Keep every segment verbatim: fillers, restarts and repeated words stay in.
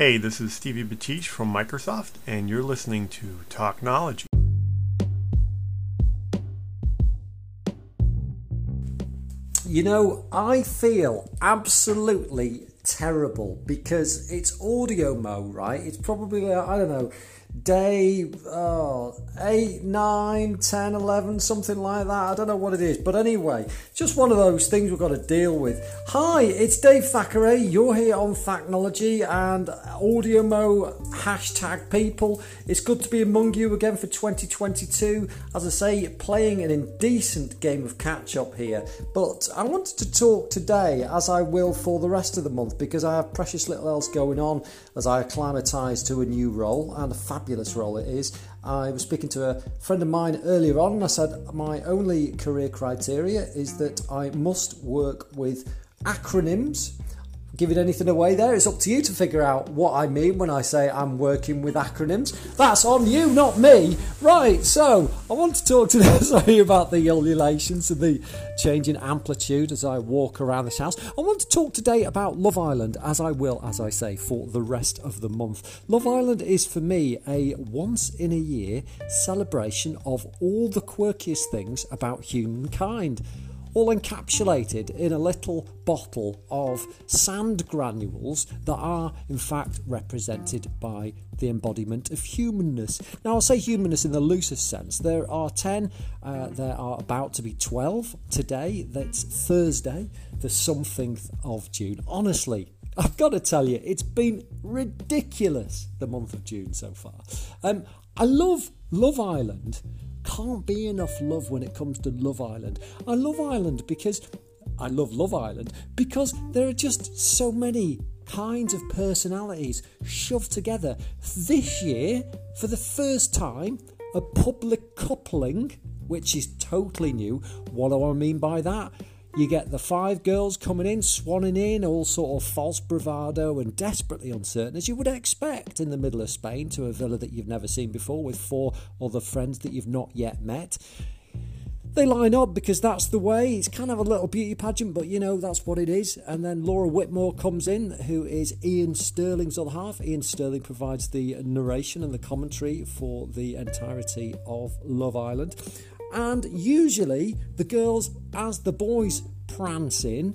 Hey, this is Stevie Batish from Microsoft, and you're listening to Talknology. You know, I feel absolutely terrible because it's audio mode, right? It's probably, I don't know, day oh, eight, nine, ten, eleven, something like that. I don't know what it is. But anyway, just one of those things we've got to deal with. Hi, it's Dave Thackeray. You're here on Thacknology and AudioMo hashtag people. It's good to be among you again for twenty twenty-two. As I say, playing an indecent game of catch-up here. But I wanted to talk today, as I will for the rest of the month, because I have precious little else going on as I acclimatise to a new role, and a fabulous role it is. I was speaking to a friend of mine earlier on and I said my only career criteria is that I must work with acronyms. Giving anything away there, it's up to you to figure out what I mean when I say I'm working with acronyms. That's on you, not me. Right, so I want to talk today sorry, about the ululations and the change in amplitude as I walk around this house. I want to talk today about Love Island, as I will, as I say, for the rest of the month. Love Island is, for me, a once-in-a-year celebration of all the quirkiest things about humankind, all encapsulated in a little bottle of sand granules that are in fact represented by the embodiment of humanness. Now, I'll say humanness in the loosest sense. There are ten, uh, there are about to be twelve today. That's Thursday, the something of June. Honestly, I've got to tell you, it's been ridiculous, the month of June so far. Um, I love Love Island. Can't be enough love when it comes to Love Island. I love Ireland because I love Love Island because there are just so many kinds of personalities shoved together. This year, for the first time, a public coupling, which is totally new. What do I mean by that? You get the five girls coming in, swanning in, all sort of false bravado and desperately uncertain, as you would expect in the middle of Spain, to a villa that you've never seen before with four other friends that you've not yet met. They line up because that's the way. It's kind of a little beauty pageant, but you know, that's what it is. And then Laura Whitmore comes in, who is Iain Stirling's other half. Iain Stirling provides the narration and the commentary for the entirety of Love Island. And usually the girls, as the boys prance in,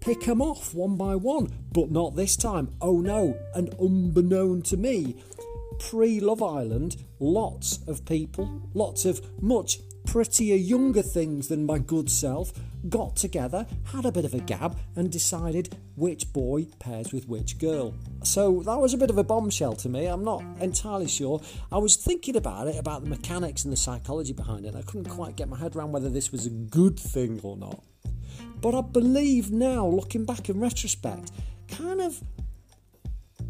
pick them off one by one. But not this time. Oh no, and unbeknown to me, pre-Love Island, lots of people, lots of much prettier, younger things than my good self, got together, had a bit of a gab and decided which boy pairs with which girl. So that was a bit of a bombshell to me. I'm not entirely sure. I was thinking about it, about the mechanics and the psychology behind it. I couldn't quite get my head around whether this was a good thing or not. But I believe now, looking back in retrospect, kind of,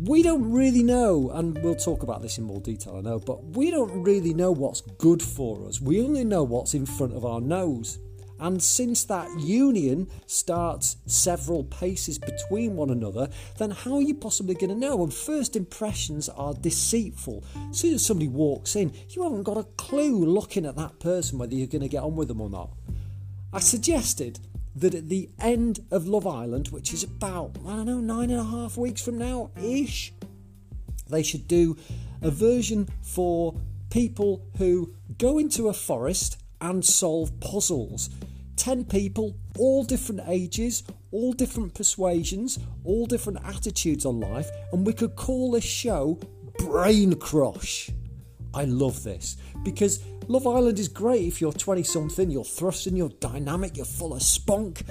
we don't really know, and we'll talk about this in more detail, I know, but we don't really know what's good for us. We only know what's in front of our nose. And since that union starts several paces between one another, then how are you possibly going to know? And first impressions are deceitful. As soon as somebody walks in, you haven't got a clue looking at that person whether you're going to get on with them or not. I suggested that at the end of Love Island, which is about, I don't know, nine and a half weeks from now-ish, they should do a version for people who go into a forest and solve puzzles. Ten people, all different ages, all different persuasions, all different attitudes on life, and we could call this show Brain Crush. I love this, because Love Island is great if you're twenty-something, you're thrusting, you're dynamic, you're full of spunk.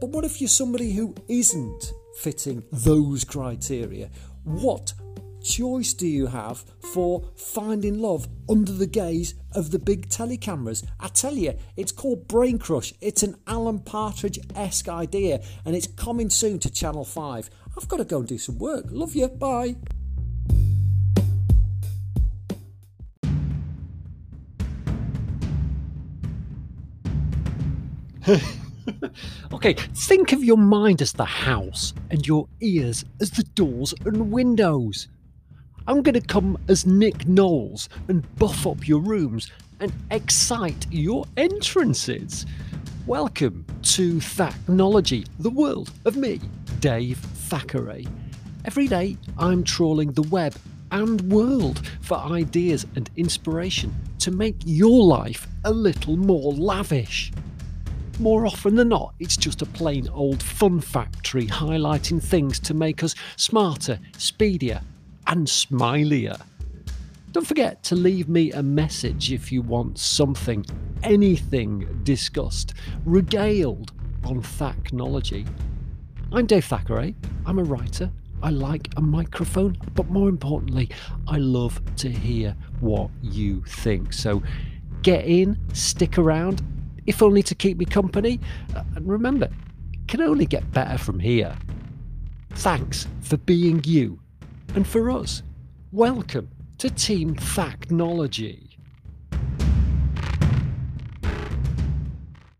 But what if you're somebody who isn't fitting those criteria? What choice do you have for finding love under the gaze of the big telecameras? I tell you, it's called Brain Crush. It's an Alan Partridge-esque idea, and it's coming soon to Channel five. I've got to go and do some work. Love you. Bye. Okay, think of your mind as the house and your ears as the doors and windows. I'm going to come as Nick Knowles and buff up your rooms and excite your entrances. Welcome to Thacknology, the world of me, Dave Thackeray. Every day, I'm trawling the web and world for ideas and inspiration to make your life a little more lavish. More often than not, it's just a plain old fun factory highlighting things to make us smarter, speedier, and smilier. Don't forget to leave me a message if you want something, anything discussed, regaled on Thacknology. I'm Dave Thackeray. I'm a writer. I like a microphone, but more importantly, I love to hear what you think. So get in, stick around, if only to keep me company. And remember, it can only get better from here. Thanks for being you. And for us, welcome to Team Thacknology.